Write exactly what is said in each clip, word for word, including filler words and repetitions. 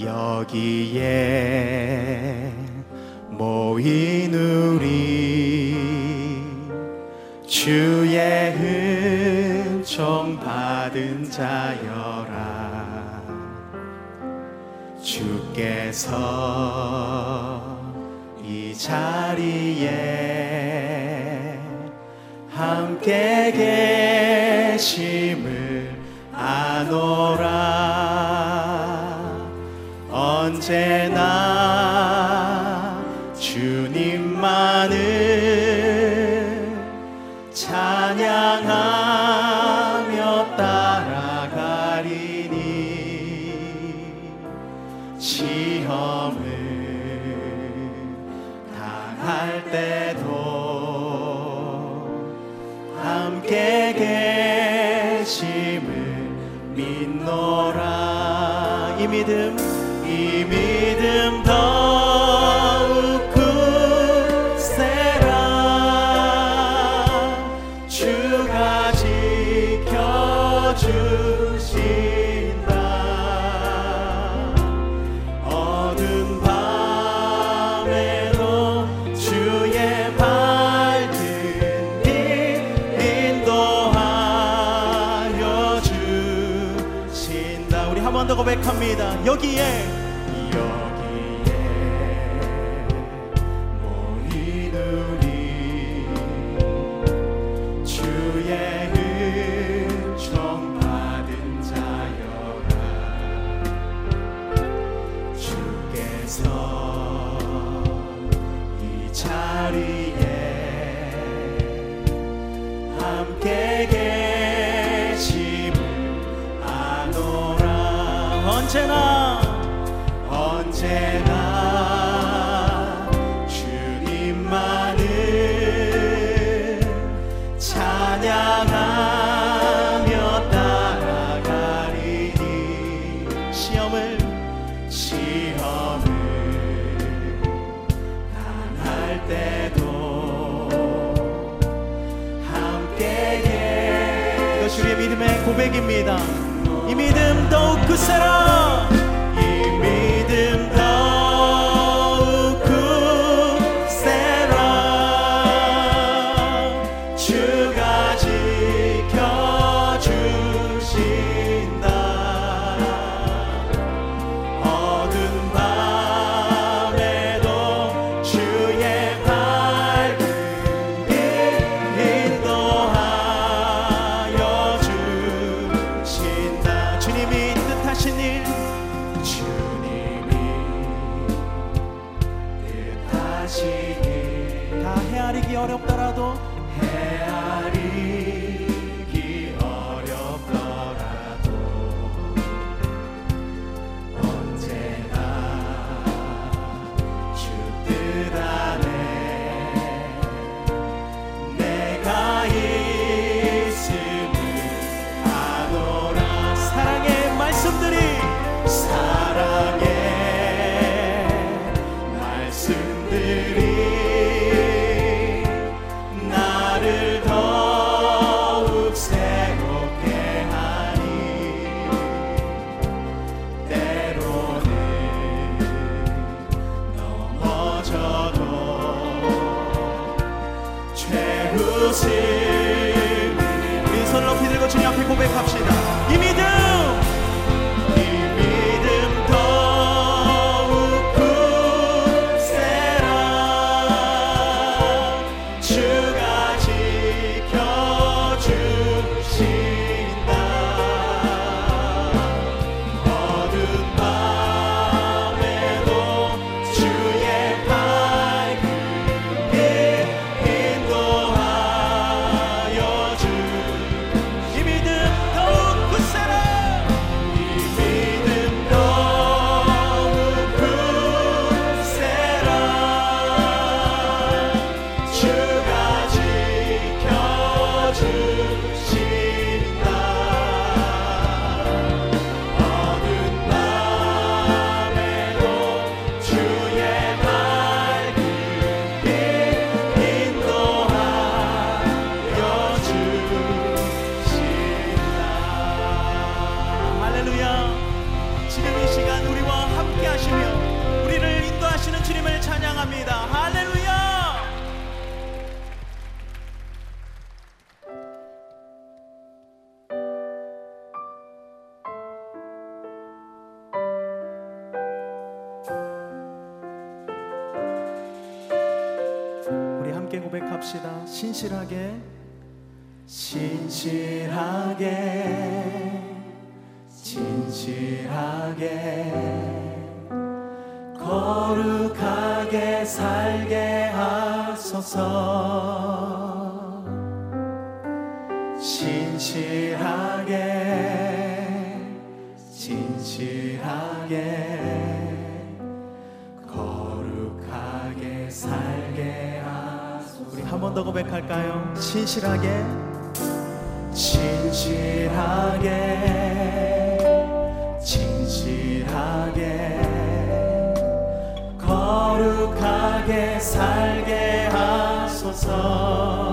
여기에 모인 우리 주의 은총 받은 자여라, 주께서 이 자리에 함께 계심을 아노라. 언제나 주님만을 찬양하며 따라가리니 시험을 당할 때도 함께 계심을 믿노라. 이 믿음 이 믿음 더욱 굳세라. 주가 지켜주신다. 어두운 밤에도 주의 밝은 빛 인도하여 주신다. 우리 한 번 더 고백합니다. 여기에 언제나 언제나 주님만을 찬양하며 따라가리니 시험을 시험을 당할 때도 함께 계 이것이 우리의 믿음의 고백입니다. 이 믿음 더욱 굳세라. 이 믿음 더욱 굳세라. 주가 지켜주신다. 어두운 밤에도 주의 밝은 빛 인도하여 주신다. 주님이 뜻하신 일, 주님이 뜻하신 일, 다 헤아리기 어렵더라도 헤아리기 어렵더라도 언제나 주 뜻 안에 내가 있음을 아노라. 말씀들이 사랑의 말씀들이 나를 더욱 새롭게 하니 때로는 넘어져도 최후심을 왼손 높이 들고 주님 앞에 고백합시다. 이 믿음 찬양합니다. 할렐루야. 우리 함께 고백합시다. 신실하게 신실하게 진실하게 거룩하게 살게 하소서. 신실하게 진실하게 거룩하게 살게 하소서. 우리 한 번 더 고백할까요? 신실하게 진실하게 진실하게 거룩하게 살게 하소서.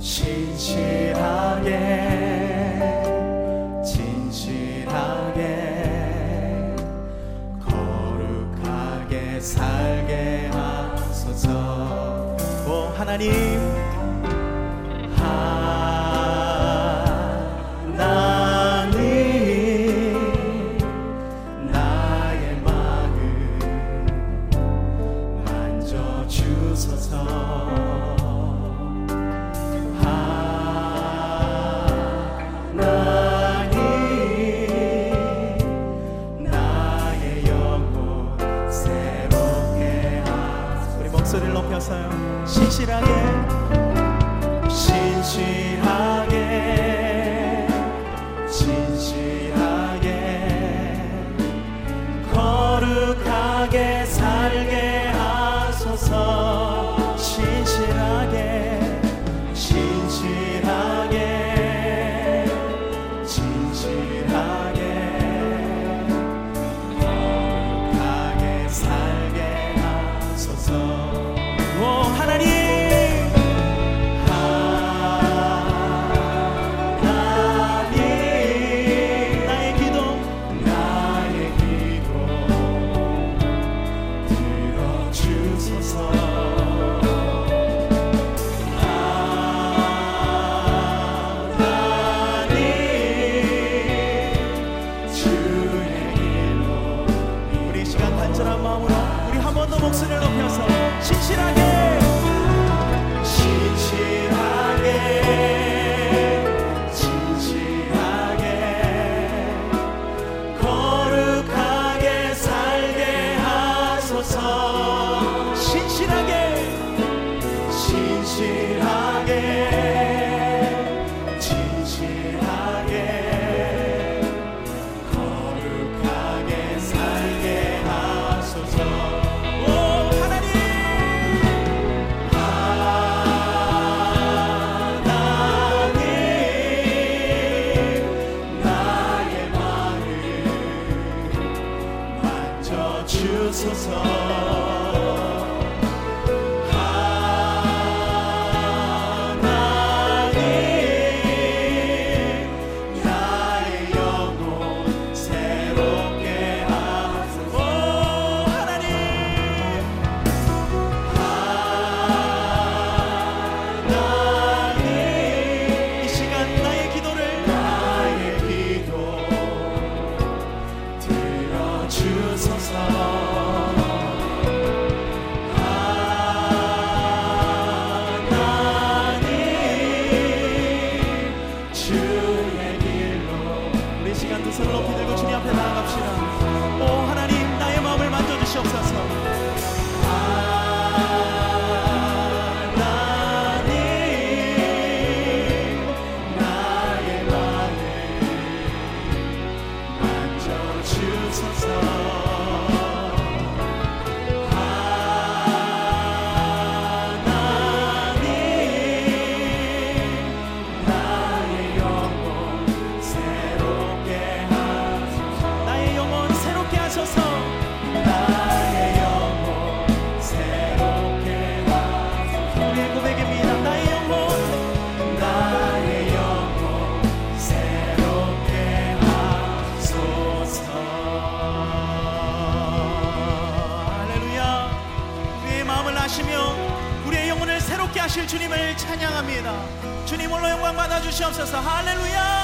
신실하게 진실하게 거룩하게 살게 하소서. 오 하나님 신실하게 신실하게 진실하게 거룩하게 살게 하소서. 신실하게 신실하게 진실하게 거룩하게 살게 하소서. 목소리를 높여서 신실하게 신실하게 진실하게 거룩하게 살게 하소서. 신실하게 신실하게 진실하게 거룩하게 살게 하소서. 하시며 우리의 영혼을 새롭게 하실 주님을 찬양합니다. 주님 홀로 영광 받아주시옵소서. 할렐루야.